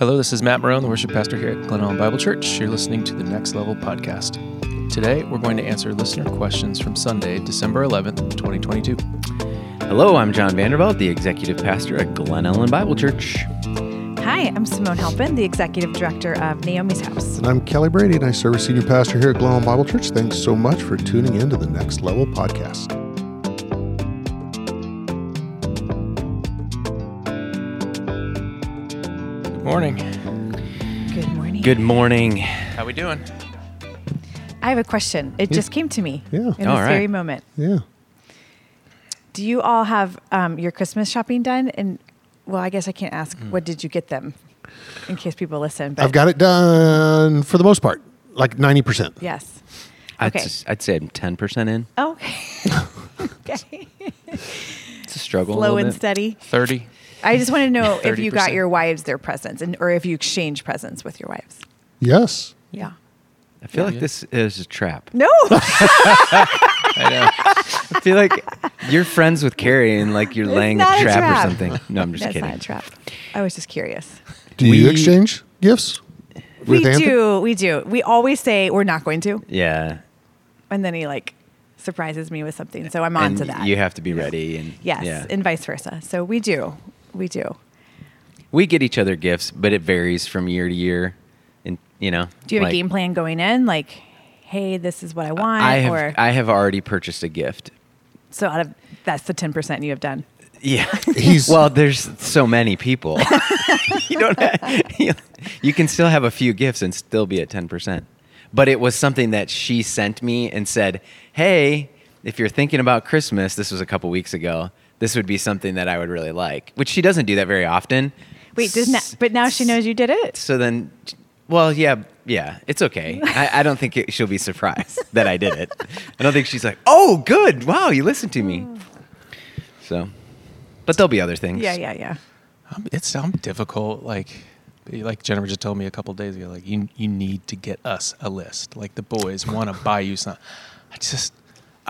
Hello, this is Matt Marron, the worship pastor here at Glen Ellen Bible Church. You're listening to the Next Level Podcast. Today, we're going to answer listener questions from Sunday, December 11th, 2022. Hello, I'm John Vandervelde, the executive pastor at Glen Ellen Bible Church. Hi, I'm Simone Halpin, the executive director of Naomi's House. And I'm Kelly Brady, and I serve as senior pastor here at Glen Ellen Bible Church. Thanks so much for tuning in to the Next Level Podcast. Good morning. How we doing? I have a question. It just came to me very moment. Yeah. Do you all have your Christmas shopping done? And well, I guess I can't ask what did you get them in case people listen. But I've got it done for the most part, like 90%. Yes. Okay. I'd say I'm 10% in. Oh, okay. It's a struggle. Slow and steady. 30. I just want to know 30%. If you got your wives their presents or if you exchanged presents with your wives. Yes. Yeah. I feel like this is a trap. No. I know. I feel like you're friends with Carrie and like you're laying a trap or something. No, I'm just kidding. It's not a trap. I was just curious. Do you exchange gifts? We do. We always say we're not going to. Yeah. And then he surprises me with something. So I'm on to that. You have to be ready. And and vice versa. So we do. We get each other gifts, but it varies from year to year. And do you have a game plan going in? Like, hey, this is what I want. I have already purchased a gift. So that's the 10% you have done. Yeah. Well, there's so many people. You can still have a few gifts and still be at 10%. But it was something that she sent me and said, hey, if you're thinking about Christmas, this was a couple weeks ago, this would be something that I would really like, which she doesn't do that very often. Wait, but now she knows you did it? So then, it's okay. I don't think she'll be surprised that I did it. I don't think she's like, oh, good. Wow, you listened to me. So, but there'll be other things. Yeah. I'm difficult. Like Jennifer just told me a couple days ago, you need to get us a list. Like the boys want to buy you something.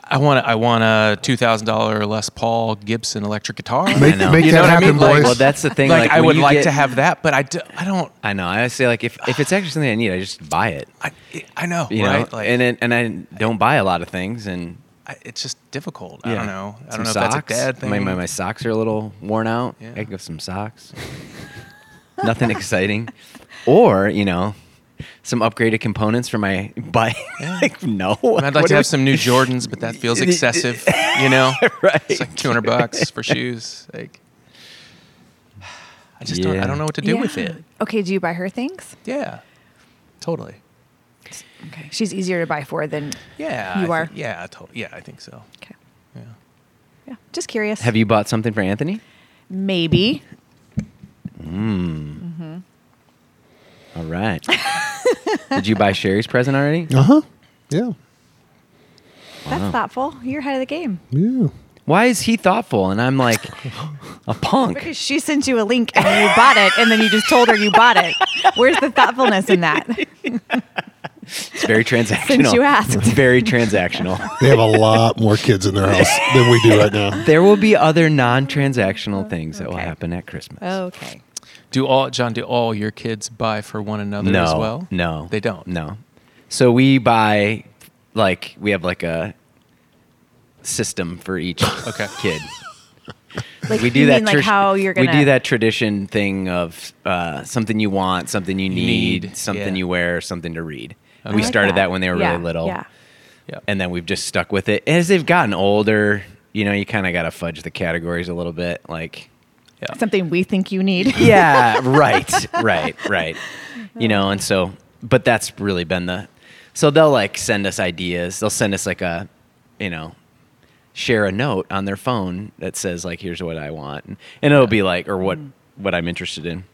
I want a $2,000 Les Paul Gibson electric guitar. Make that happen, boys. Well, that's the thing. I would like to have that, but I don't. I know. I say if it's actually something I need, I just buy it. I know, right? And I don't buy a lot of things, and it's just difficult. Yeah. I don't know. I don't know if that's a dad thing. My socks are a little worn out. Yeah. I can give some socks. Nothing exciting, or some upgraded components for my bike. No, and I'd like to have some new Jordans, but that feels excessive. Right? It's like $200 for shoes. I just don't. I don't know what to do with it. Okay, do you buy her things? Yeah, totally. Okay, she's easier to buy for than you are. Totally. Yeah, I think so. Okay. Yeah. Just curious. Have you bought something for Anthony? Maybe. Mm-hmm. All right. Did you buy Sherry's present already? Uh-huh. Yeah. That's thoughtful. You're ahead of the game. Yeah. Why is he thoughtful? And I'm like a punk. Because she sent you a link and you bought it, and then you just told her you bought it. Where's the thoughtfulness in that? It's very transactional. Since you asked. It's very transactional. They have a lot more kids in their house than we do right now. There will be other non-transactional things that will happen at Christmas. Okay. Do all your kids buy for one another as well? No. They don't? No. So we buy, we have a system for each kid. We do that tradition thing of something you want, something you need, something you wear, something to read. Okay. We started that when they were really little. Yeah. And then we've just stuck with it. As they've gotten older, you kind of got to fudge the categories a little bit, something we think you need. Yeah, right. And so, but that's really been so they'll send us ideas. They'll send us share a note on their phone that says here's what I want. And it'll be or what I'm interested in.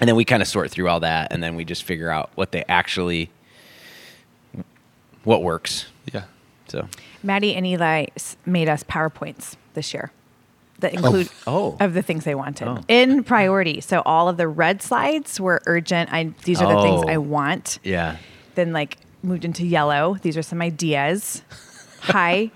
And then we kind of sort through all that. And then we just figure out what they actually, what works. Yeah. So Maddie and Eli made us PowerPoints this year that include of the things they wanted in priority. So all of the red slides were urgent. These are the things I want. Yeah. Then moved into yellow. These are some ideas. High,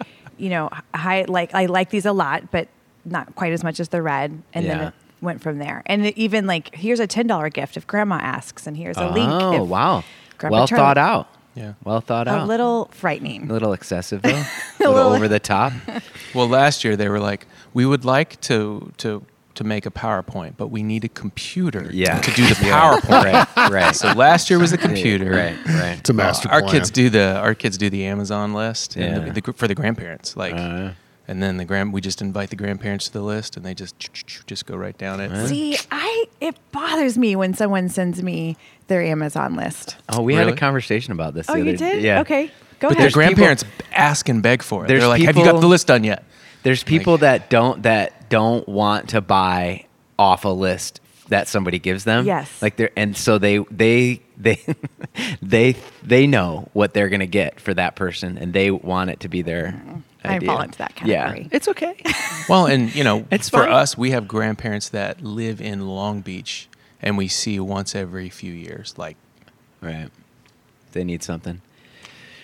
I like these a lot, but not quite as much as the red. And then went from there. And even like, here's a $10 gift if grandma asks, and here's a link. Oh, wow. Well thought out. Yeah. Well thought out. A little frightening. A little excessive, though. a little over the top. Well, last year they were like, we would like to make a PowerPoint, but we need a computer to do the PowerPoint. Right. So last year was the computer. Right. It's a master plan. Our kids do the Amazon list and the for the grandparents. Like, and then we just invite the grandparents to the list, and they just go right down it. See, it bothers me when someone sends me their Amazon list. Oh, we had a conversation about this. Oh, you did? Yeah. Okay, go ahead. But their grandparents ask and beg for it. They're like, "Have you got the list done yet?" There's people that don't want to buy off a list that somebody gives them. Yes. Like so they know what they're gonna get for that person, and they want it to be their. I fall into that category. Yeah. It's okay. Well, and it's for us, we have grandparents that live in Long Beach, and we see once every few years. Like, right? They need something.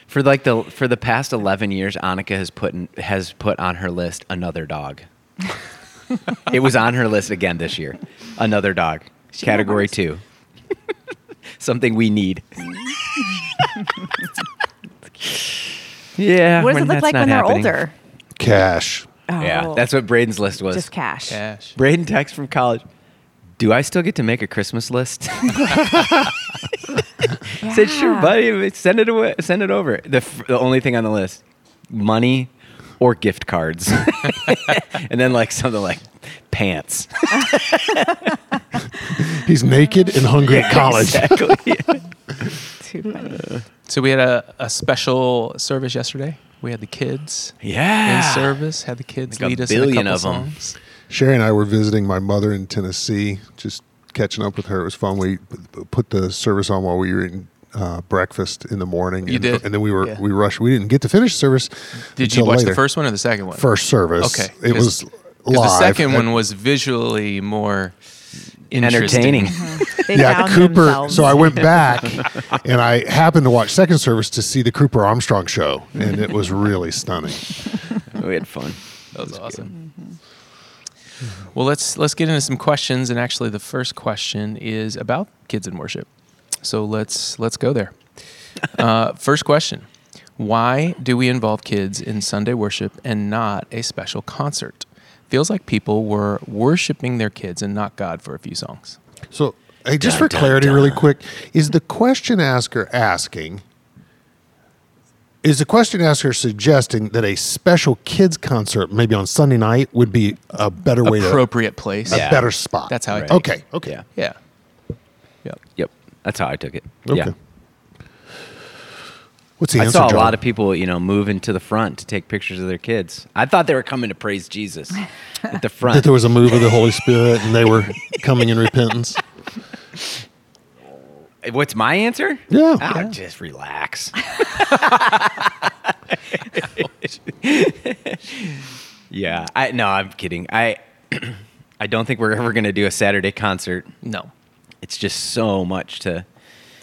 For the past 11 years, Annika has put on her list another dog. It was on her list again this year. Another dog, category 2. Something we need. Yeah. What does it look like when they're older? Cash. Oh. Yeah, that's what Brayden's list was. Just cash. Brayden texts from college. Do I still get to make a Christmas list? Yeah. Said, sure, buddy. Send it away. Send it over. The only thing on the list, money or gift cards, and then something like pants. He's naked and hungry at college. Exactly. Too funny. So we had a special service yesterday. We had the kids. Yeah. In service, had the kids lead us in a couple of songs. Sherry and I were visiting my mother in Tennessee, just catching up with her. It was fun. We put the service on while we were eating breakfast in the morning. You did? And then we rushed. We didn't get to finish service. Did you watch the first one or the second one? First service. Okay. It was live. The second one was visually more entertaining. Yeah, Cooper. Themselves. So I went back and I happened to watch second service to see the Cooper Armstrong show, and it was really stunning. We had fun. That was awesome. Mm-hmm. Well, let's get into some questions, and actually the first question is about kids in worship. So let's go there. First question: why do we involve kids in Sunday worship and not a special concert? Feels like people were worshiping their kids and not God for a few songs. So, just for clarity, really quick, is the question asker asking? Is the question asker suggesting that a special kids concert, maybe on Sunday night, would be a better way to... Appropriate place. A better spot. That's how I took it. Okay. Yeah. Yep. That's how I took it. Okay. Yeah. What's the answer, John? I saw a lot of people, moving to the front to take pictures of their kids. I thought they were coming to praise Jesus at the front. That there was a move of the Holy Spirit and they were coming in repentance. What's my answer? Yeah. Oh, just relax. Yeah. I'm kidding. I don't think we're ever going to do a Saturday concert. No. It's just so much to...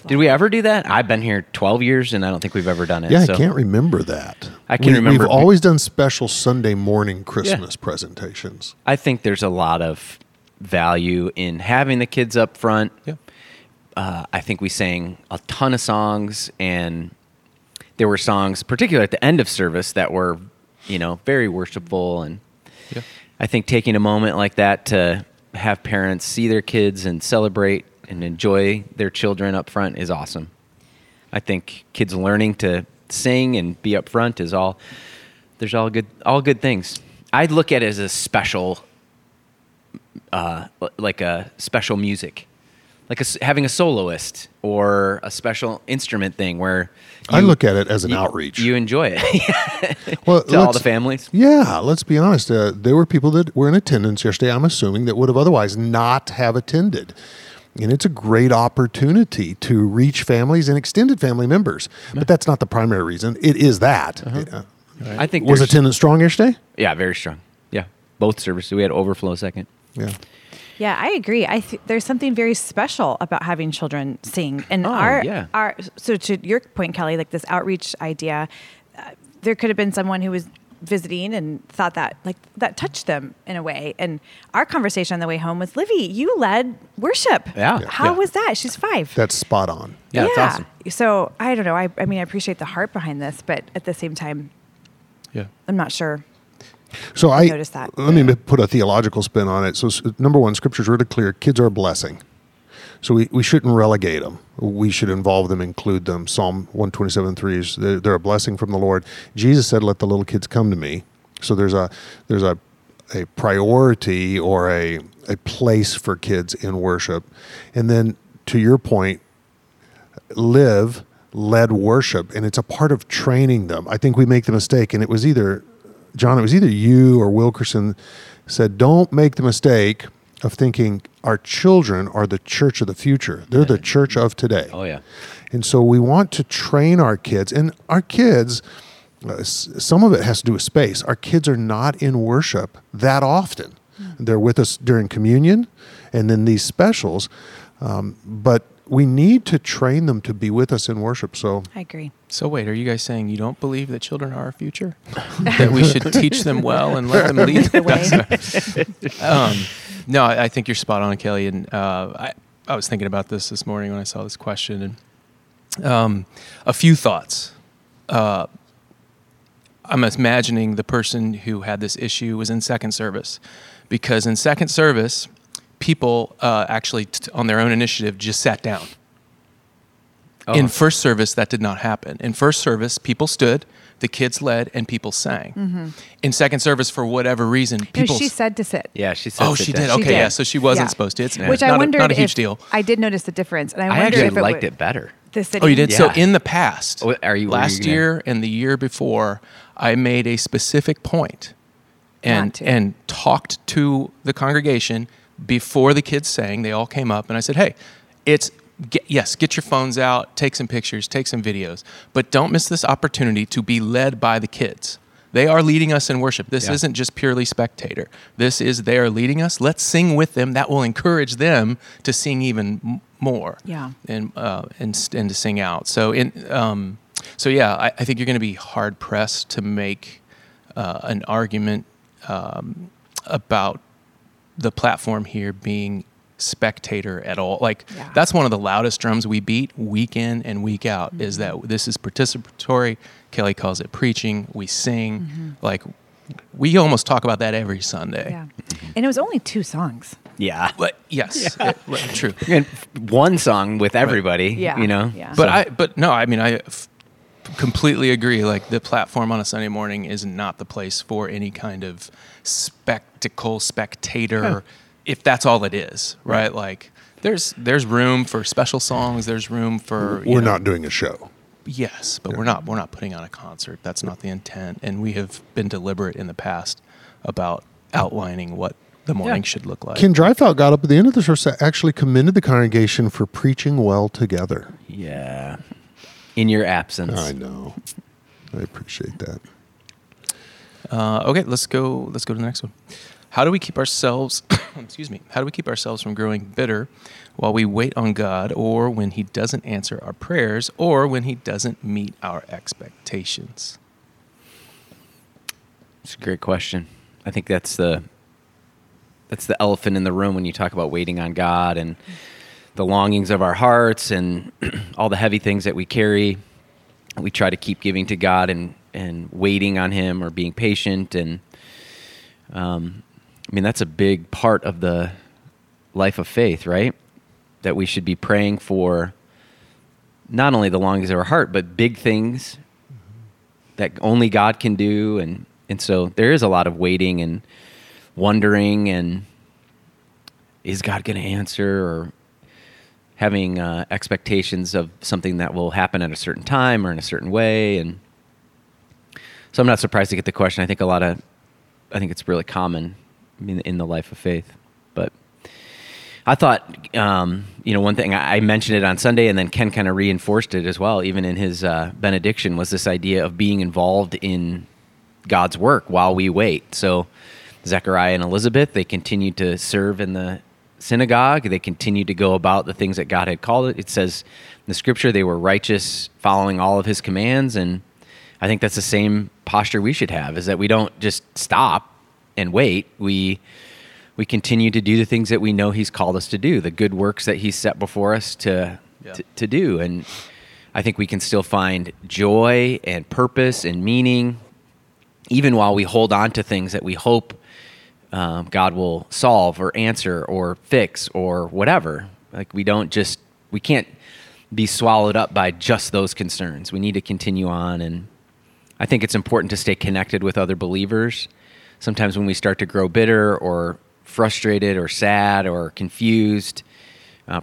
Did we ever do that? I've been here 12 years, and I don't think we've ever done it. Yeah, I can't remember that. We've always done special Sunday morning Christmas presentations. I think there's a lot of value in having the kids up front. Yeah. I think we sang a ton of songs, and there were songs, particularly at the end of service, that were, very worshipful. And I think taking a moment like that to have parents see their kids and celebrate and enjoy their children up front is awesome. I think kids learning to sing and be up front is all. There's all good things. I look at it as a special, like a special music. Like having a soloist or a special instrument thing where... I look at it as an outreach. You enjoy it. Well, to all the families. Yeah, let's be honest. There were people that were in attendance yesterday, I'm assuming, that would have otherwise not have attended. And it's a great opportunity to reach families and extended family members. But that's not the primary reason. It is that. Uh-huh. Right. I think was attendance strong yesterday? Yeah, very strong. Yeah, both services. We had overflow second. Yeah. Yeah, I agree. There's something very special about having children sing. And so to your point, Kelly, like this outreach idea, there could have been someone who was visiting and thought that like that touched them in a way. And our conversation on the way home was, Livvy, you led worship. Yeah. How was that? She's 5. That's spot on. Yeah. That's awesome. So I don't know. I mean, I appreciate the heart behind this, but at the same time, I'm not sure. So I noticed that. Let me put a theological spin on it. So number one, scripture's really clear. Kids are a blessing. So we shouldn't relegate them. We should involve them, include them. Psalm 127:3 is they're a blessing from the Lord. Jesus said, "Let the little kids come to me." So there's a priority or a place for kids in worship. And then to your point, led worship, and it's a part of training them. I think we make the mistake, and it was either John, you or Wilkerson said, "Don't make the mistake of thinking our children are the church of the future. They're the church of today." Oh, yeah. And so we want to train our kids. And our kids, some of it has to do with space. Our kids are not in worship that often. Mm-hmm. They're with us during communion and then these specials. But we need to train them to be with us in worship. So I agree. So wait, are you guys saying you don't believe that children are our future? That we should teach them well and let them lead the way? No, I think you're spot on, Kelly. And I was thinking about this morning when I saw this question. And a few thoughts. I'm imagining the person who had this issue was in second service. Because in second service, people actually, on their own initiative, just sat down. Oh. In first service, that did not happen. In first service, people stood, the kids led, and people sang. Mm-hmm. In second service, for whatever reason, people... No, she said to sit. Yeah, she said to sit. Oh, she did. Okay, yeah, so she wasn't supposed to. It's not a huge deal. I did notice the difference, and I actually liked it better. Oh, you did? Yeah. So in the past, last year and the year before, I made a specific point and talked to the congregation... Before the kids sang, they all came up, and I said, "Hey, get your phones out, take some pictures, take some videos, but don't miss this opportunity to be led by the kids. They are leading us in worship. This isn't just purely spectator. This is they are leading us. Let's sing with them. That will encourage them to sing even more, and to sing out. So, I think you're going to be hard pressed to make an argument about." The platform here being spectator at all. That's one of the loudest drums we beat week in and week out, mm-hmm. is that this is participatory. Kelly calls it preaching. We sing. Mm-hmm. We almost talk about that every Sunday. Yeah. And it was only 2 songs. Yeah. But yes. Yeah. True. And one song with everybody, Yeah. But, I completely agree. The platform on a Sunday morning is not the place for any kind of spectacle, spectator, if that's all it is, right? There's room for special songs. There's room for we're not doing a show. Yes, but we're not putting on a concert. That's not the intent, and we have been deliberate in the past about outlining what the morning should look like. Ken Dreifelt got up at the end of the service actually commended the congregation for preaching well together. Yeah. In your absence. I know. I appreciate that. Okay, let's go to the next one. How do we keep ourselves from growing bitter while we wait on God, or when he doesn't answer our prayers, or when he doesn't meet our expectations? It's a great question. I think that's the elephant in the room when you talk about waiting on God and the longings of our hearts and all the heavy things that we carry. We try to keep giving to God and waiting on him or being patient. And that's a big part of the life of faith, right? That we should be praying for not only the longings of our heart, but big things that only God can do. And so there is a lot of waiting and wondering and is God going to answer, or having expectations of something that will happen at a certain time or in a certain way. And so I'm not surprised to get the question. I think it's really common in the life of faith. But I thought, one thing I mentioned it on Sunday, and then Ken kind of reinforced it as well, even in his benediction, was this idea of being involved in God's work while we wait. So Zechariah and Elizabeth, they continued to serve in the synagogue. They continued to go about the things that God had called it. It says in the scripture, they were righteous, following all of his commands. And I think that's the same posture we should have, is that we don't just stop and wait. We continue to do the things that we know he's called us to do, the good works that he's set before us to do. And I think we can still find joy and purpose and meaning, even while we hold on to things that we hope God will solve or answer or fix or whatever. Like we can't be swallowed up by just those concerns. We need to continue on. And I think it's important to stay connected with other believers. Sometimes when we start to grow bitter or frustrated or sad or confused,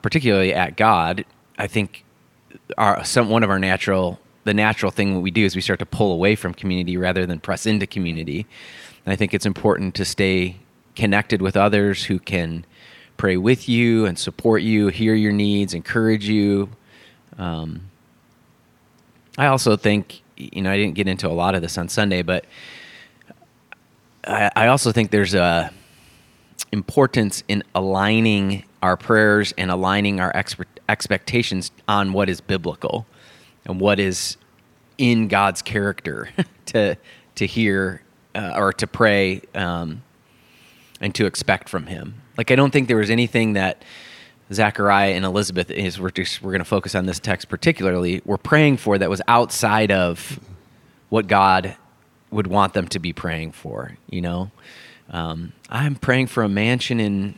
particularly at God, I think the natural thing that we do is we start to pull away from community rather than press into community. And I think it's important to stay connected with others who can pray with you and support you, hear your needs, encourage you. I also think, I didn't get into a lot of this on Sunday, but I also think there's a importance in aligning our prayers and aligning our expectations on what is biblical and what is in God's character to hear or to pray and to expect from him. Like, I don't think there was anything that Zechariah and Elizabeth, we're going to focus on this text particularly, were praying for that was outside of what God would want them to be praying for, I'm praying for a mansion in,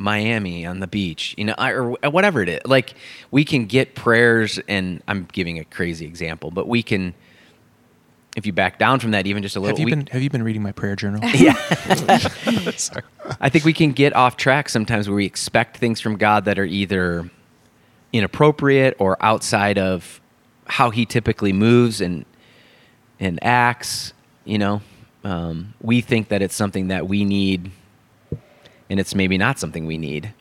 Miami on the beach, or whatever it is. Like, we can get prayers, and I'm giving a crazy example, but we can, if you back down from that even just a little. Have you been reading my prayer journal? Yeah. Sorry. I think we can get off track sometimes where we expect things from God that are either inappropriate or outside of how he typically moves and acts, we think that it's something that we need, and it's maybe not something we need.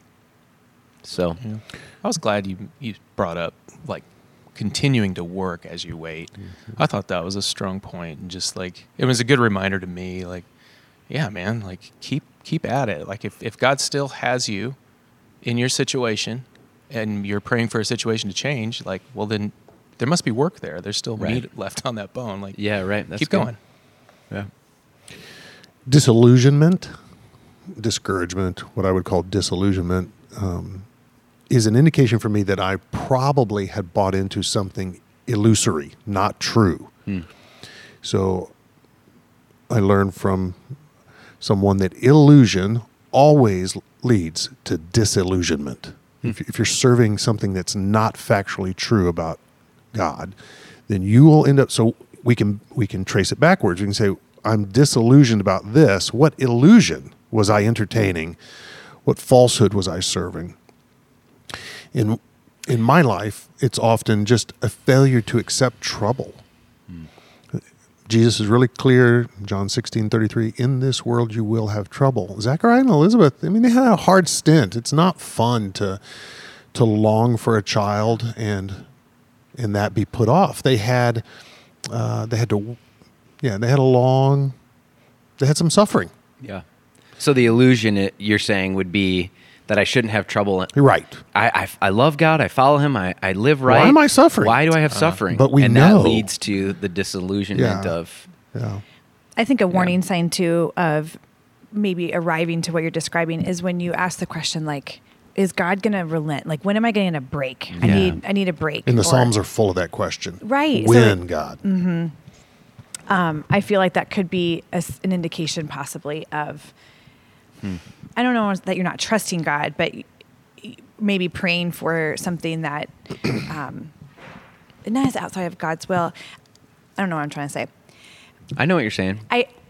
So, yeah. I was glad you brought up continuing to work as you wait. Mm-hmm. I thought that was a strong point, and just it was a good reminder to me. Keep at it. If God still has you in your situation, and you're praying for a situation to change, then there must be work there. There's still meat left on that bone. That's keep going. Yeah. Discouragement, what I would call disillusionment, is an indication for me that I probably had bought into something illusory, not true. Hmm. So I learned from someone that illusion always leads to disillusionment. Hmm. If you're serving something that's not factually true about God, then you will end up. So we can trace it backwards. We can say, I'm disillusioned about this. What illusion was I entertaining? What falsehood was I serving? In my life, it's often just a failure to accept trouble. Mm. Jesus is really clear, John 16:33, in this world you will have trouble. Zechariah and Elizabeth, they had a hard stint. It's not fun to long for a child and that be put off. They had some suffering. Yeah. So the illusion you're saying would be that I shouldn't have trouble. Right. I love God. I follow him. I live right. Why am I suffering? Why do I have suffering? But we know that leads to the disillusionment of. Yeah. I think a warning sign too of maybe arriving to what you're describing is when you ask the question is God going to relent? When am I getting a break? Yeah. I need a break. And the Psalms are full of that question. Right. When, God? Mm-hmm. I feel like that could be an indication possibly of, I don't know that you're not trusting God, but maybe praying for something that is outside of God's will. I don't know what I'm trying to say. I know what you're saying.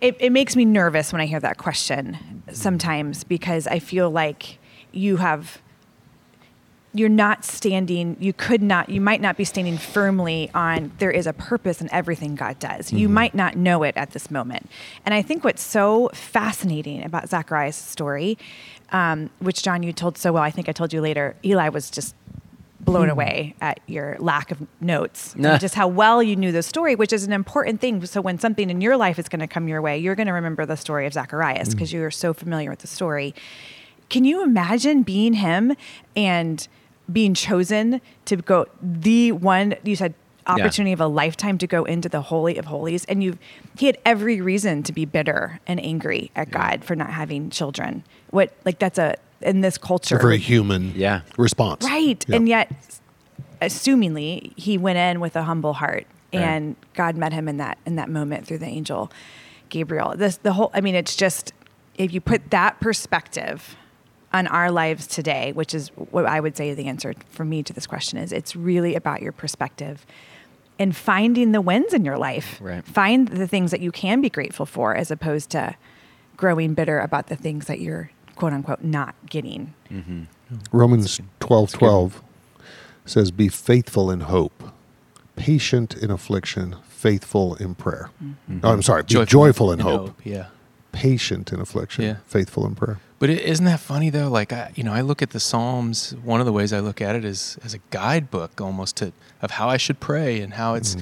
It makes me nervous when I hear that question sometimes, because I feel like you might not be standing firmly on there is a purpose in everything God does. Mm-hmm. You might not know it at this moment. And I think what's so fascinating about Zechariah's story, which John, you told so well, I think I told you later, Eli was just blown away at your lack of notes, just how well you knew the story, which is an important thing. So when something in your life is going to come your way, you're going to remember the story of Zacharias because you are so familiar with the story. Can you imagine being him and being chosen to go the one you said opportunity of a lifetime to go into the Holy of Holies. And he had every reason to be bitter and angry at God for not having children. In this culture. It's a very human response. Right. Yep. And yet, assumingly, he went in with a humble heart and God met him in that moment through the angel Gabriel. It's just, if you put that perspective on our lives today, which is what I would say the answer for me to this question is, it's really about your perspective and finding the wins in your life. Right. Find the things that you can be grateful for as opposed to growing bitter about the things that you're quote unquote not getting. Mm-hmm. Romans 12:12 says, be faithful in hope, patient in affliction, faithful in prayer. Mm-hmm. Oh, I'm sorry. Be joyful in hope. Yeah. Patient in affliction, faithful in prayer. But isn't that funny though? Like I look at the Psalms. One of the ways I look at it is as a guidebook almost of how I should pray and how it's,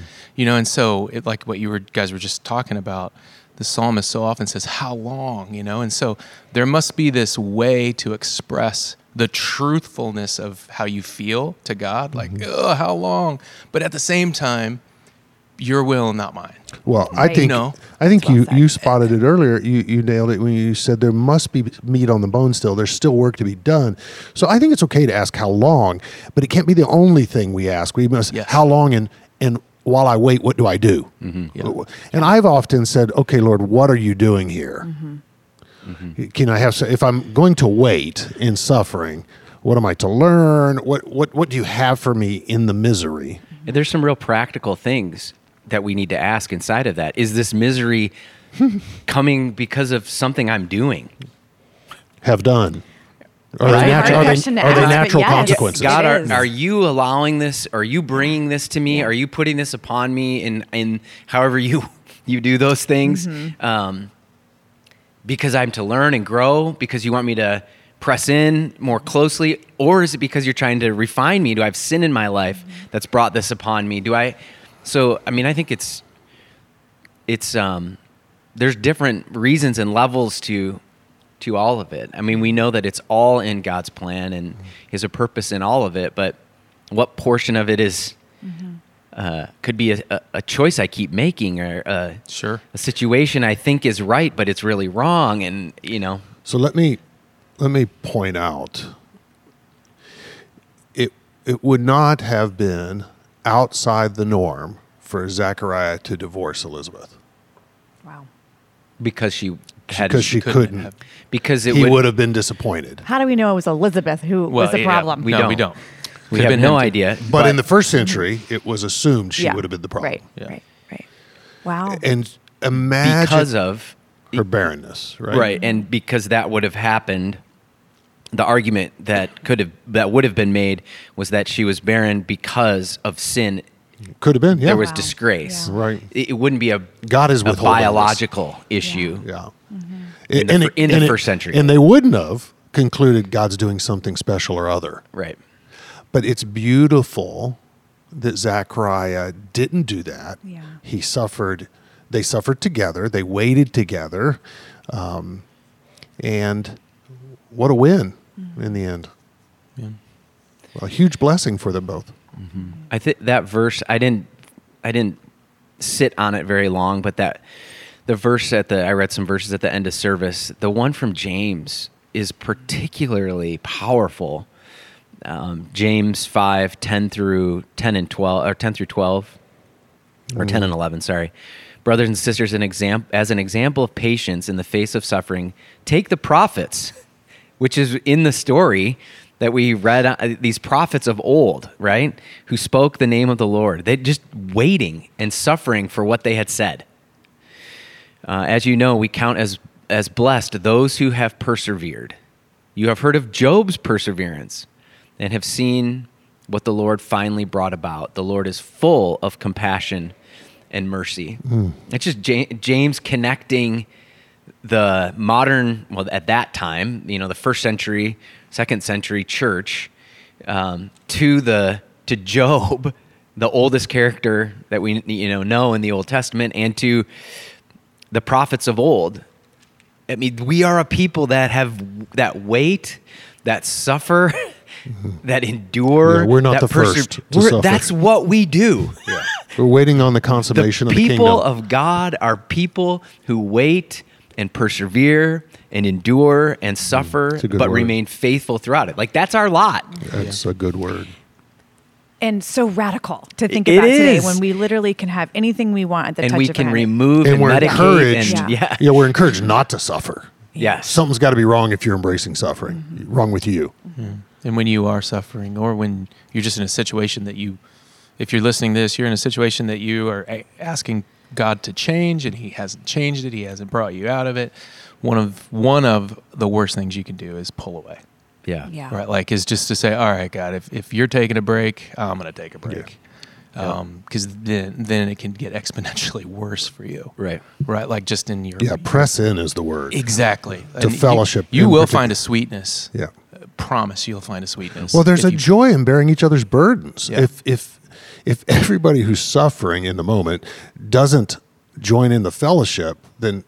and so it, like what you guys were just talking about, the psalmist so often says, how long, and so there must be this way to express the truthfulness of how you feel to God, like, how long? But at the same time, your will and not mine. Well, right. I think you spotted it earlier. You nailed it when you said there must be meat on the bone still. There's still work to be done. So I think it's okay to ask how long, but it can't be the only thing we ask. We must, how long and while I wait, what do I do? Mm-hmm. Yeah. And I've often said, okay, Lord, what are you doing here? Mm-hmm. Mm-hmm. Can I have, if I'm going to wait in suffering, what am I to learn? What do you have for me in the misery? And there's some real practical things that we need to ask inside of that. Is this misery coming because of something I'm doing? Have done. Are they natural consequences? God, are you allowing this? Are you bringing this to me? Are you putting this upon me in however you do those things? Mm-hmm. Because I'm to learn and grow? Because you want me to press in more closely? Or is it because you're trying to refine me? Do I have sin in my life that's brought this upon me? I think it's there's different reasons and levels to all of it. I mean, we know that it's all in God's plan and He has a purpose in all of it, but what portion of it is could be a choice I keep making, or a situation I think is right, but it's really wrong, and So let me point out, it would not have been outside the norm for Zechariah to divorce Elizabeth. Wow. Because she couldn't. Because he would have been disappointed. How do we know it was Elizabeth who was the problem? We don't. We have no idea. But in the first century, it was assumed she would have been the problem. Right. Wow. And imagine because of her barrenness, right? Right, and because that would have happened, the argument that would have been made was that she was barren because of sin. Could have been, yeah. There was disgrace. Yeah. Right. It wouldn't be a biological issue. Yeah. Mm-hmm. In the first century. And they wouldn't have concluded God's doing something special or other. Right. But it's beautiful that Zechariah didn't do that. Yeah. He suffered. They suffered together. They waited together. And what a win in the end. Yeah. Well, a huge blessing for them both. Mm-hmm. I think that verse, I didn't sit on it very long, but I read some verses at the end of service. The one from James is particularly powerful. James 5:10 through 10 and 12, or 10 through 12, or 10 and 11. Sorry, brothers and sisters, as an example of patience in the face of suffering, take the prophets, which is in the story that we read, these prophets of old, right, who spoke the name of the Lord. They just waiting and suffering for what they had said. As you know, we count as blessed those who have persevered. You have heard of Job's perseverance and have seen what the Lord finally brought about. The Lord is full of compassion and mercy. Mm. It's just James connecting the modern, well, at that time, the first century, second century church, to Job, the oldest character that we know in the Old Testament, and to the prophets of old. I mean, we are a people that have that wait, that suffer, that endure. Yeah, we're not the first to suffer. That's what we do. Yeah. We're waiting on the consummation of the kingdom. The people of God are people who wait and persevere and endure and suffer, but remain faithful throughout it. Like, that's our lot. That's a good word. And so radical to think about today, when we literally can have anything we want at the touch of a hand. And we can remove and medicate. And, yeah, we're encouraged not to suffer. Yes. Something's got to be wrong if you're embracing suffering. Mm-hmm. Wrong with you. Mm-hmm. And when you are suffering, or when you're just in a situation that you, if you're listening to this, you're in a situation that you are asking God to change, and He hasn't changed it. He hasn't brought you out of it. One of the worst things you can do is pull away. Yeah. Right. Like, is just to say, all right, God, if you're taking a break, I'm going to take a break. Because then it can get exponentially worse for you. Right. Like, just in your press in is the word. Exactly. To and fellowship. You will find a sweetness. Yeah. I promise you'll find a sweetness. Well, there's a joy in bearing each other's burdens. Yeah. If everybody who's suffering in the moment doesn't join in the fellowship, then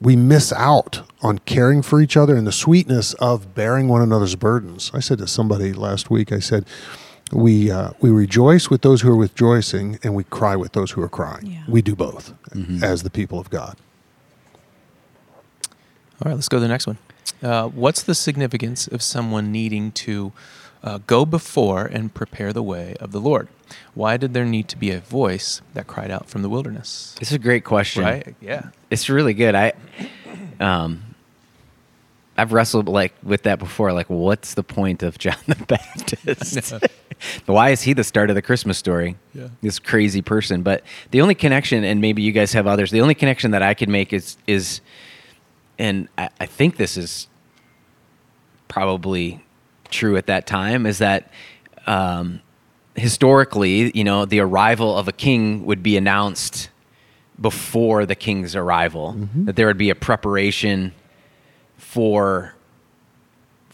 we miss out on caring for each other and the sweetness of bearing one another's burdens. I said to somebody last week, I said, we rejoice with those who are rejoicing, and we cry with those who are crying. Yeah. We do both as the people of God. All right, let's go to the next one. What's the significance of someone needing to go before and prepare the way of the Lord? Why did there need to be a voice that cried out from the wilderness? This is a great question. Right? Yeah. It's really good. I've wrestled with that before. Like, what's the point of John the Baptist? Why is he the start of the Christmas story? Yeah. This crazy person. But the only connection, and maybe you guys have others, the only connection that I could make is and I think this is probably true at that time, is that historically, the arrival of a king would be announced before the king's arrival, that there would be a preparation for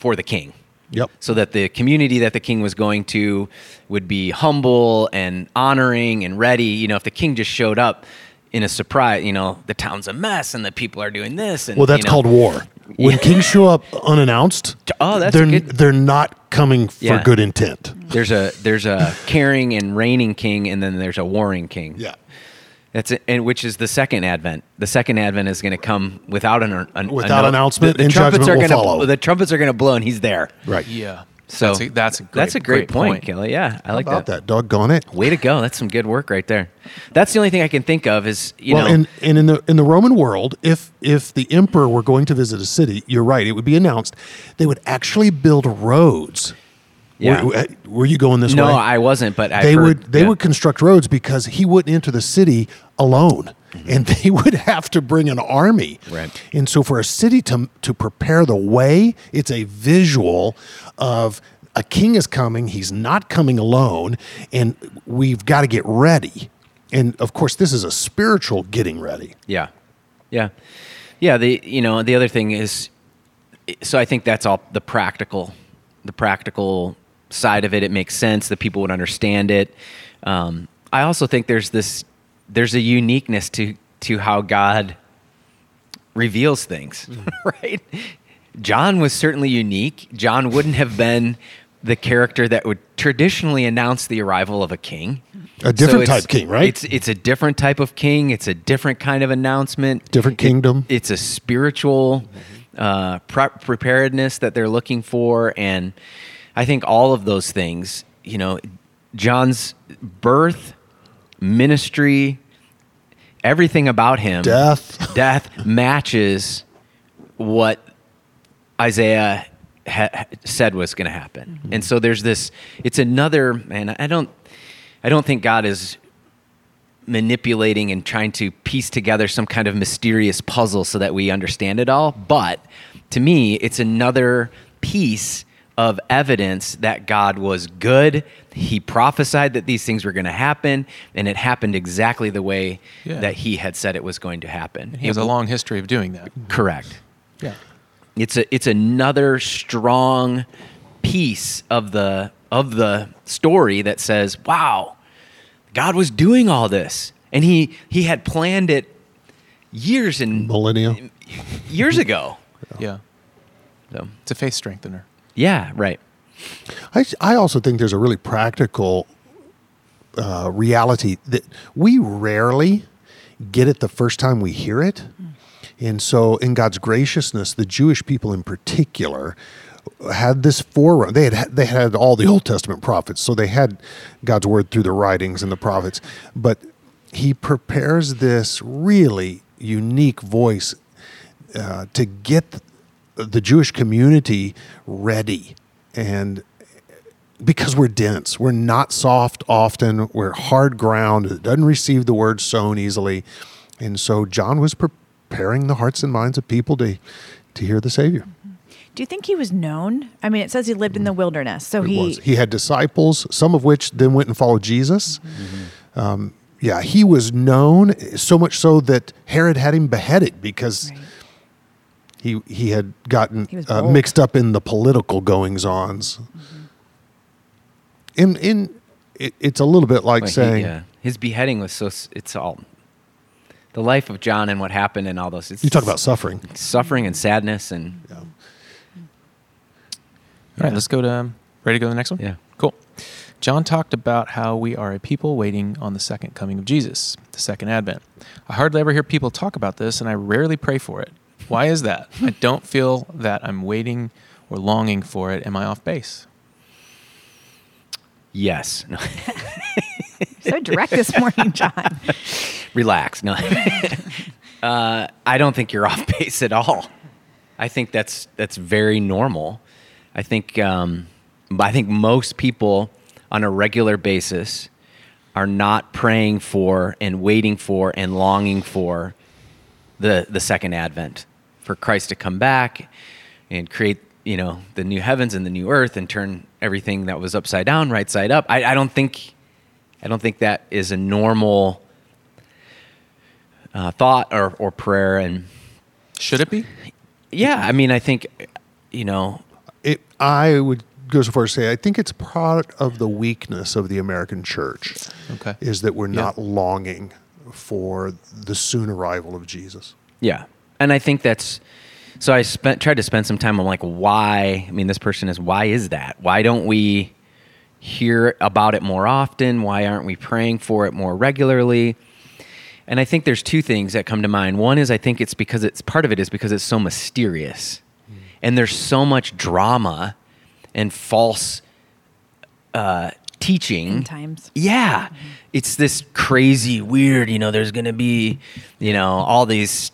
the king. Yep. So that the community that the king was going to would be humble and honoring and ready. If the king just showed up in a surprise, the town's a mess and the people are doing this. And, well, that's called war. When kings show up unannounced, they're not coming for good intent. There's a caring and reigning king, and then there's a warring king. Yeah, that's it, and which is the second advent. The second advent is going to come without an announcement. The trumpets are going to follow. The trumpets are going to blow, and he's there. Right. Yeah. So that's a great point, Kelly. Yeah, I like that. Doggone it! Way to go! That's some good work right there. That's the only thing I can think of is and in the Roman world, if the emperor were going to visit a city, you're right, it would be announced. They would actually build roads. Yeah, were you going this way? No, I wasn't. But they would construct roads because he wouldn't enter the city alone, and they would have to bring an army. Right. And so, for a city to prepare the way, it's a visual of a king is coming. He's not coming alone, and we've got to get ready. And of course, this is a spiritual getting ready. Yeah. The other thing is, so I think that's all the practical side of it. It makes sense that people would understand it. I also think there's a uniqueness to how God reveals things, right? John was certainly unique. John wouldn't have been the character that would traditionally announce the arrival of a king. A different type king, right? It's a different type of king. It's a different kind of announcement. Different kingdom. It's a spiritual preparedness that they're looking for. And I think all of those things, John's birth, ministry, everything about him, death matches what Isaiah said was going to happen. And so there's this, it's another, and I don't think God is manipulating and trying to piece together some kind of mysterious puzzle so that we understand it all. But to me, it's another piece of evidence that God was good. He prophesied that these things were going to happen, and it happened exactly the way that he had said it was going to happen. And he has a long history of doing that. Correct. Yeah. It's another strong piece of the story that says, wow, God was doing all this, and he had planned it years ago. So it's a faith strengthener. Yeah, right. I also think there's a really practical reality that we rarely get it the first time we hear it. And so in God's graciousness, the Jewish people in particular had this forerunner. They had all the Old Testament prophets, so they had God's word through the writings and the prophets. But he prepares this really unique voice to get the Jewish community ready. And because we're dense, we're not soft often, we're hard ground, it doesn't receive the word sown easily. And so John was preparing the hearts and minds of people to hear the Savior. Do you think he was known? I mean, it says he lived in the wilderness. So he had disciples, some of which then went and followed Jesus. Mm-hmm. Yeah, he was known so much so that Herod had him beheaded because he had gotten mixed up in the political goings-ons. Mm-hmm. It's a little bit like saying... his beheading was so... It's all... The life of John and what happened and all those... You talk about suffering. Suffering and sadness and... Yeah. All right, let's go to... Ready to go to the next one? Yeah. Cool. John talked about how we are a people waiting on the second coming of Jesus, the second advent. I hardly ever hear people talk about this, and I rarely pray for it. Why is that? I don't feel that I'm waiting or longing for it. Am I off base? Yes. No. So direct this morning, John. Relax. No. I don't think you're off base at all. I think that's very normal. I think most people on a regular basis are not praying for and waiting for and longing for the second advent, for Christ to come back and create, you know, the new heavens and the new earth and turn everything that was upside down, right side up. I don't think that is a normal thought or prayer. And should it be? Yeah, I mean, I think, you know, I would go so far as to say I think it's part of the weakness of the American church. Okay, is that we're not longing for the soon arrival of Jesus. Yeah, and I think that's. So I tried to spend some time on like why, I mean, this person is, why is that? Why don't we hear about it more often? Why aren't we praying for it more regularly? And I think there's two things that come to mind. One is I think it's because it's, part of it is because it's so mysterious and there's so much drama and false teaching. Sometimes. Yeah. Mm-hmm. It's this crazy, weird, you know, there's going to be, you know, all these,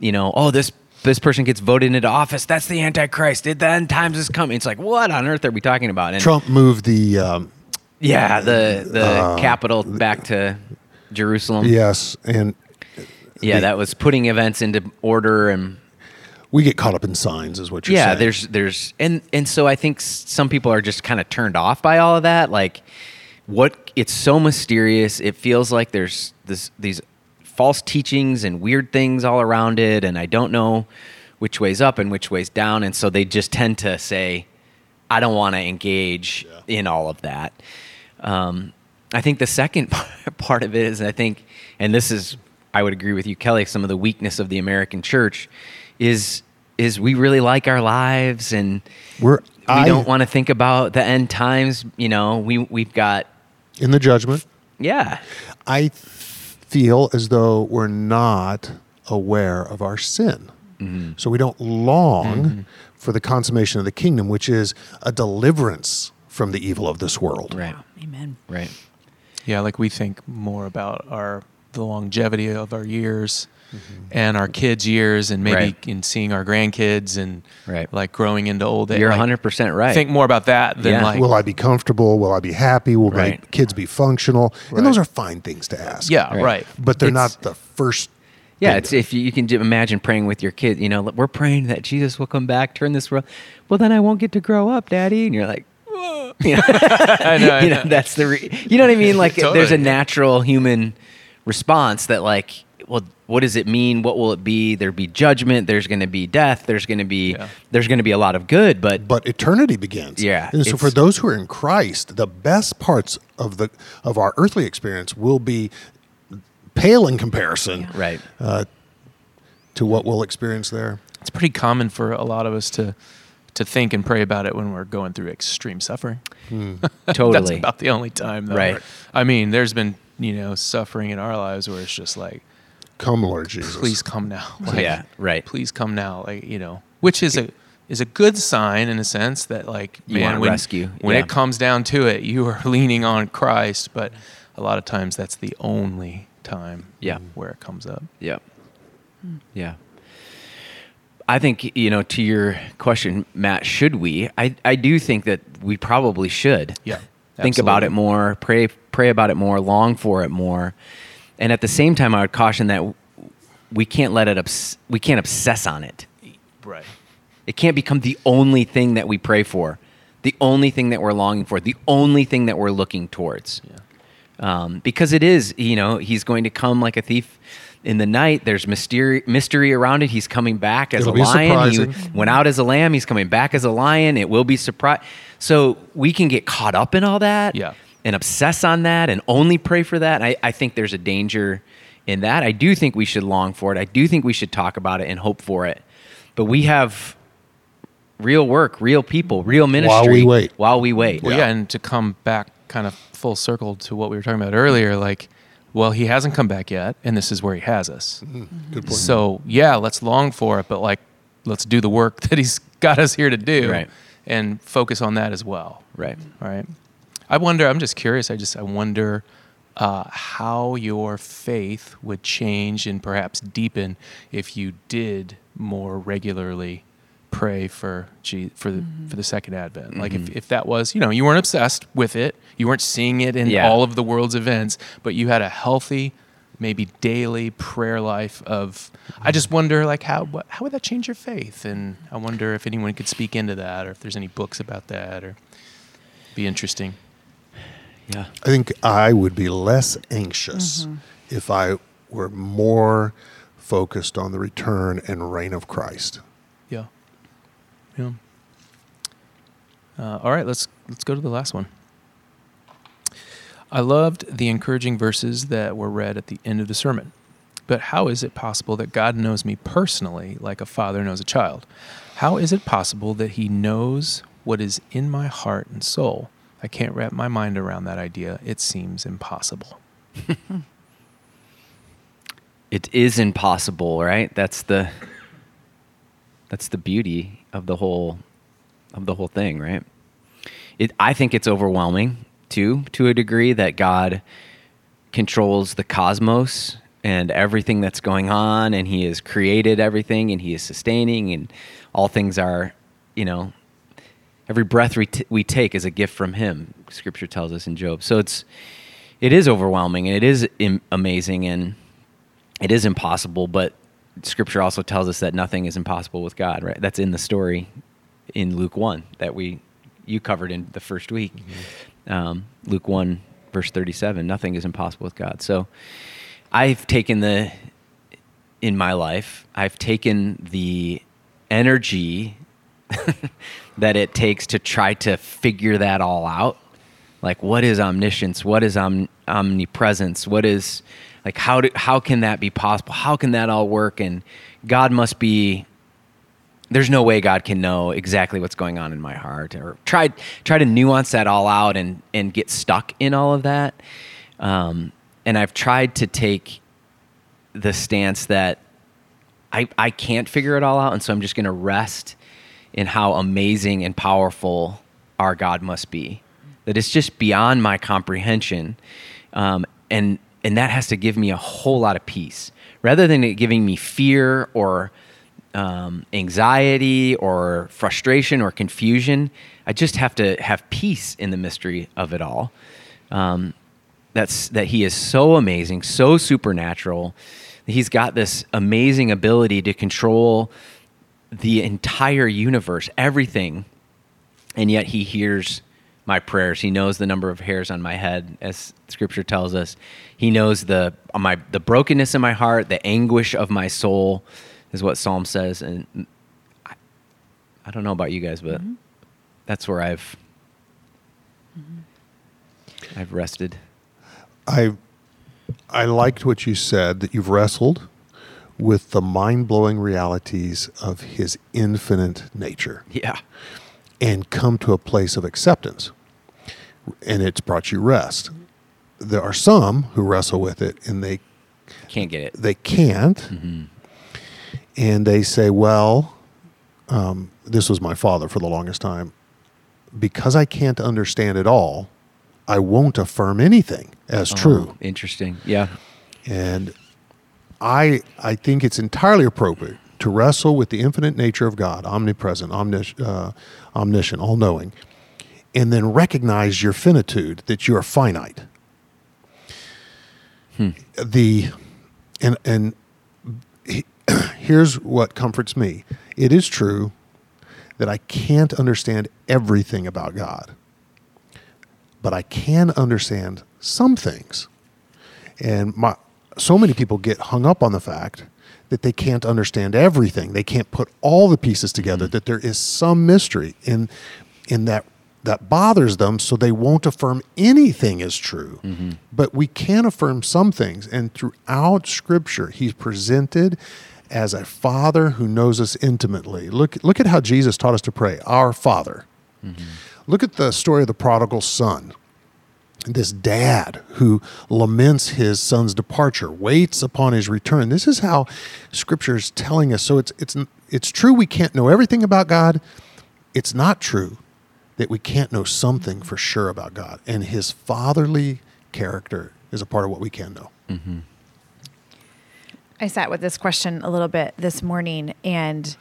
you know, oh, this person gets voted into office. That's the Antichrist. The end times is coming. It's like, what on earth are we talking about? And Trump moved the... the capital back to Jerusalem. Yes. And that was putting events into order. And we get caught up in signs is what you're saying. Yeah, there's and so I think some people are just kind of turned off by all of that. Like, it's so mysterious. It feels like there's these false teachings and weird things all around it, and I don't know which way's up and which way's down, and so they just tend to say, I don't want to engage in all of that. I think the second part of it is, I think, and this is, I would agree with you, Kelly, some of the weakness of the American church is we really like our lives, and we don't want to think about the end times. You know, we've got... In the judgment. Yeah. I feel as though we're not aware of our sin. Mm-hmm. So we don't long for the consummation of the kingdom, which is a deliverance from the evil of this world. Right. Wow. Amen. Right. Yeah, like we think more about the longevity of our years and our kids' years and maybe in seeing our grandkids and like growing into old age. You're 100% right. Think more about that than like... Will I be comfortable? Will I be happy? Will my kids be functional? Right. And those are fine things to ask. Yeah, right. But they're not the first... Yeah, it's, if you can imagine praying with your kid, you know, we're praying that Jesus will come back, turn this world. Well, then I won't get to grow up, Daddy. And you're like... Whoa. You know? I know. You know, that's the... you know what I mean? Like totally. There's a natural human response that like... Well, what does it mean? What will it be? There'll be judgment. There's going to be death. There's going to be a lot of good, but eternity begins. Yeah. And so for those who are in Christ, the best parts of our earthly experience will be pale in comparison, to what we'll experience there. It's pretty common for a lot of us to to think and pray about it when we're going through extreme suffering. Totally. That's about the only time, though. Right. I mean, there's been, you know, suffering in our lives where it's just like, come, Lord Jesus. Please come now. Like, yeah, right. Please come now. Like, you know, which is a good sign in a sense that, like, you man, when, rescue. When it comes down to it, you are leaning on Christ. But a lot of times that's the only time where it comes up. Yeah. Yeah. I think, you know, to your question, Matt, should we? I do think that we probably should. Yeah. Think about it more, pray about it more, long for it more. And at the same time, I would caution that we can't let it we can't obsess on it. Right. It can't become the only thing that we pray for, the only thing that we're longing for, the only thing that we're looking towards. Yeah. Because it is, you know, he's going to come like a thief in the night. There's mystery around it. He's coming back as a lion. He went out as a lamb. He's coming back as a lion. It will be surprise. So we can get caught up in all that and obsess on that and only pray for that. I think there's a danger in that. I do think we should long for it. I do think we should talk about it and hope for it. But we have real work, real people, real ministry. While we wait. Well, yeah, and to come back kind of full circle to what we were talking about earlier, like, well, he hasn't come back yet, and this is where he has us. Mm-hmm. Good point. So, yeah, let's long for it, but, like, let's do the work that he's got us here to do and focus on that as well. Right. All right. I wonder, I'm just curious, I wonder how your faith would change and perhaps deepen if you did more regularly pray for the second advent. Like if that was, you know, you weren't obsessed with it, you weren't seeing it in all of the world's events, but you had a healthy, maybe daily prayer life of, I just wonder like how would that change your faith? And I wonder if anyone could speak into that or if there's any books about that or be interesting. Yeah. I think I would be less anxious if I were more focused on the return and reign of Christ. Yeah. All right, let's go to the last one. I loved the encouraging verses that were read at the end of the sermon. But how is it possible that God knows me personally like a father knows a child? How is it possible that he knows what is in my heart and soul? I can't wrap my mind around that idea. It seems impossible. It is impossible, right? That's the beauty of the whole thing, right? I think it's overwhelming too, to a degree, that God controls the cosmos and everything that's going on, and He has created everything, and He is sustaining, and all things are, you know, every breath we take is a gift from Him. Scripture tells us in Job. So it is overwhelming, and it is amazing, and it is impossible, but Scripture also tells us that nothing is impossible with God, right? That's in the story in Luke 1 that you covered in the first week. Mm-hmm. Luke 1, verse 37, nothing is impossible with God. So I've taken in my life, the energy that it takes to try to figure that all out. Like, what is omniscience? What is omnipresence? What is... Like, how can that be possible? How can that all work? And God must be, there's no way God can know exactly what's going on in my heart, or try to nuance that all out and get stuck in all of that. And I've tried to take the stance that I can't figure it all out, and so I'm just going to rest in how amazing and powerful our God must be, that it's just beyond my comprehension. And that has to give me a whole lot of peace, rather than it giving me fear or anxiety or frustration or confusion. I just have to have peace in the mystery of it all. That He is so amazing, so supernatural. He's got this amazing ability to control the entire universe, everything, and yet He hears my prayers. He knows the number of hairs on my head, as Scripture tells us. He knows the brokenness in my heart, the anguish of my soul, is what Psalm says. And I don't know about you guys, but that's where I've rested. I liked what you said, that you've wrestled with the mind-blowing realities of his infinite nature. Yeah. And come to a place of acceptance. And it's brought you rest. There are some who wrestle with it and they can't get it. They can't. Mm-hmm. And they say, well, this was my father for the longest time. Because I can't understand it all, I won't affirm anything as true. Interesting. Yeah. And I think it's entirely appropriate to wrestle with the infinite nature of God, omnipresent, omniscient, all-knowing, and then recognize your finitude, that you are finite. Hmm. Here's what comforts me. It is true that I can't understand everything about God, but I can understand some things. And so many people get hung up on the fact that they can't understand everything. They can't put all the pieces together, that there is some mystery in that bothers them, so they won't affirm anything is true. Mm-hmm. But we can affirm some things. And throughout Scripture, he's presented as a father who knows us intimately. Look at how Jesus taught us to pray, our Father. Mm-hmm. Look at the story of the prodigal son. This dad who laments his son's departure, waits upon his return. This is how Scripture is telling us. So it's true we can't know everything about God. It's not true that we can't know something for sure about God. And his fatherly character is a part of what we can know. Mm-hmm. I sat with this question a little bit this morning, and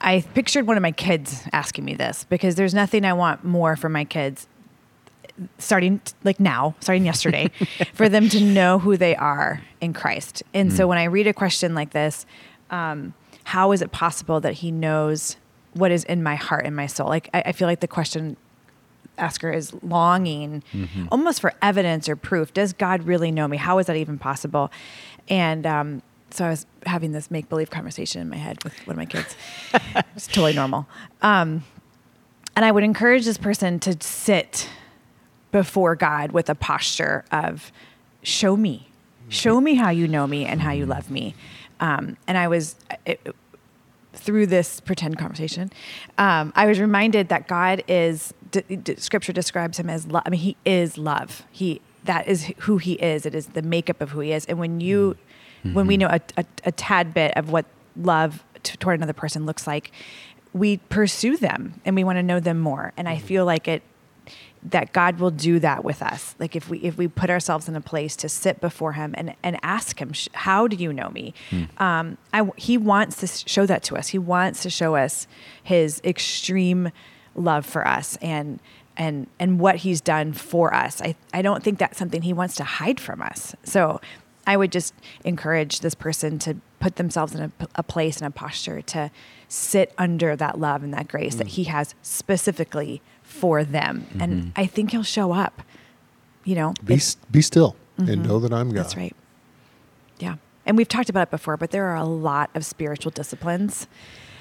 I pictured one of my kids asking me this, because there's nothing I want more for my kids starting yesterday, for them to know who they are in Christ. And so when I read a question like this, how is it possible that he knows what is in my heart and my soul? Like, I feel like the question asker is longing almost for evidence or proof. Does God really know me? How is that even possible? And, so I was having this make-believe conversation in my head with one of my kids. It's totally normal. And I would encourage this person to sit before God with a posture of, show me. Show me how you know me and how you love me. And I was, through this pretend conversation, I was reminded that God is, Scripture describes him as love. I mean, he is love. That is who he is. It is the makeup of who he is. And when you... When we know a tad bit of what love toward another person looks like, we pursue them and we want to know them more. And I feel like that God will do that with us. Like if we put ourselves in a place to sit before him and ask him, how do you know me? He wants to show that to us. He wants to show us his extreme love for us and what he's done for us. I don't think that's something he wants to hide from us. So I would just encourage this person to put themselves in a place and a posture to sit under that love and that grace that he has specifically for them. Mm-hmm. And I think he'll show up, Be still and know that I'm God. That's right. Yeah. And we've talked about it before, but there are a lot of spiritual disciplines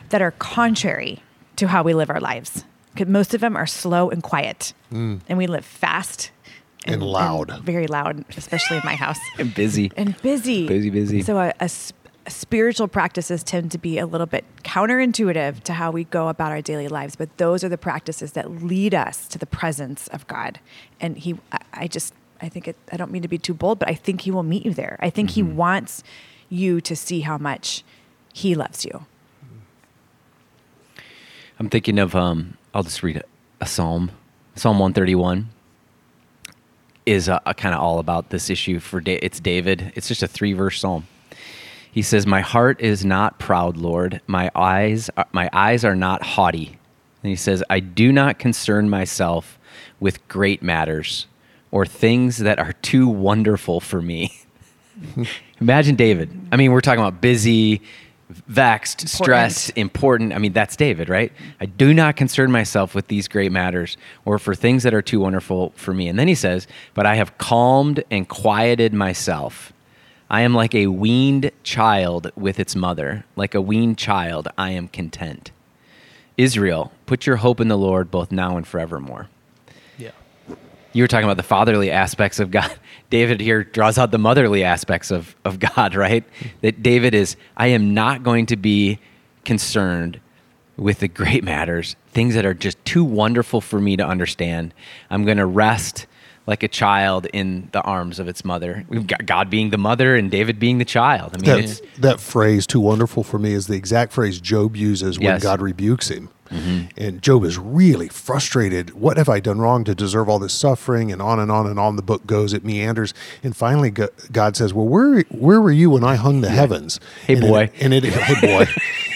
that are contrary to how we live our lives. 'Cause most of them are slow and quiet, and we live fast and loud. And very loud, especially in my house. And busy. Busy. So spiritual practices tend to be a little bit counterintuitive to how we go about our daily lives, but those are the practices that lead us to the presence of God. And I don't mean to be too bold, but I think he will meet you there. I think he wants you to see how much he loves you. I'm thinking of, I'll just read a Psalm. Psalm 131. Is kind of all about this issue for it's David. It's just a 3-verse psalm. He says, "My heart is not proud, Lord. My eyes are not haughty." And he says, "I do not concern myself with great matters or things that are too wonderful for me." Imagine David. I mean, we're talking about busy, vexed, stressed, important. I mean, that's David, right? I do not concern myself with these great matters or for things that are too wonderful for me. And then he says, "But I have calmed and quieted myself. I am like a weaned child with its mother. Like a weaned child, I am content. Israel, put your hope in the Lord both now and forevermore." Yeah. you were talking about the fatherly aspects of God. David here draws out the motherly aspects of God, right? That David is, I am not going to be concerned with the great matters, things that are just too wonderful for me to understand. I'm going to rest like a child in the arms of its mother. We've got God being the mother and David being the child. I mean, that phrase, too wonderful for me, is the exact phrase Job uses when God rebukes him. Mm-hmm. And Job is really frustrated. What have I done wrong to deserve all this suffering? And on and on and on the book goes. It meanders. And finally, God says, well, where were you when I hung the heavens? Hey, boy.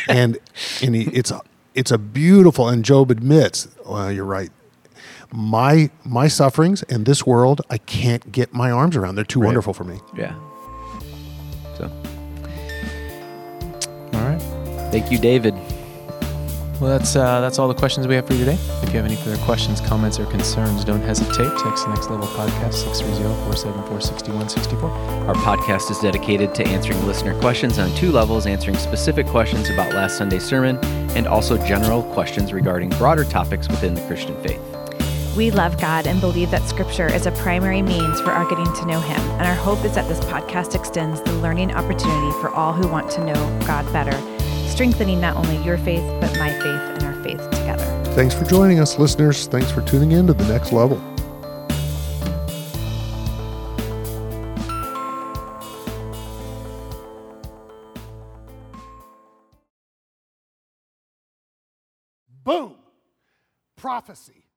It's a beautiful, and Job admits, well, you're right. My sufferings and this world, I can't get my arms around. They're too wonderful for me. Yeah. So. All right. Thank you, David. Well, that's all the questions we have for you today. If you have any further questions, comments, or concerns, don't hesitate. Text Next Level Podcast 630-474-6164. Our podcast is dedicated to answering listener questions on two levels, answering specific questions about last Sunday's sermon and also general questions regarding broader topics within the Christian faith. We love God and believe that Scripture is a primary means for our getting to know Him, and our hope is that this podcast extends the learning opportunity for all who want to know God better, strengthening not only your faith, but my faith and our faith together. Thanks for joining us, listeners. Thanks for tuning in to The Next Level. Boom! Prophecy.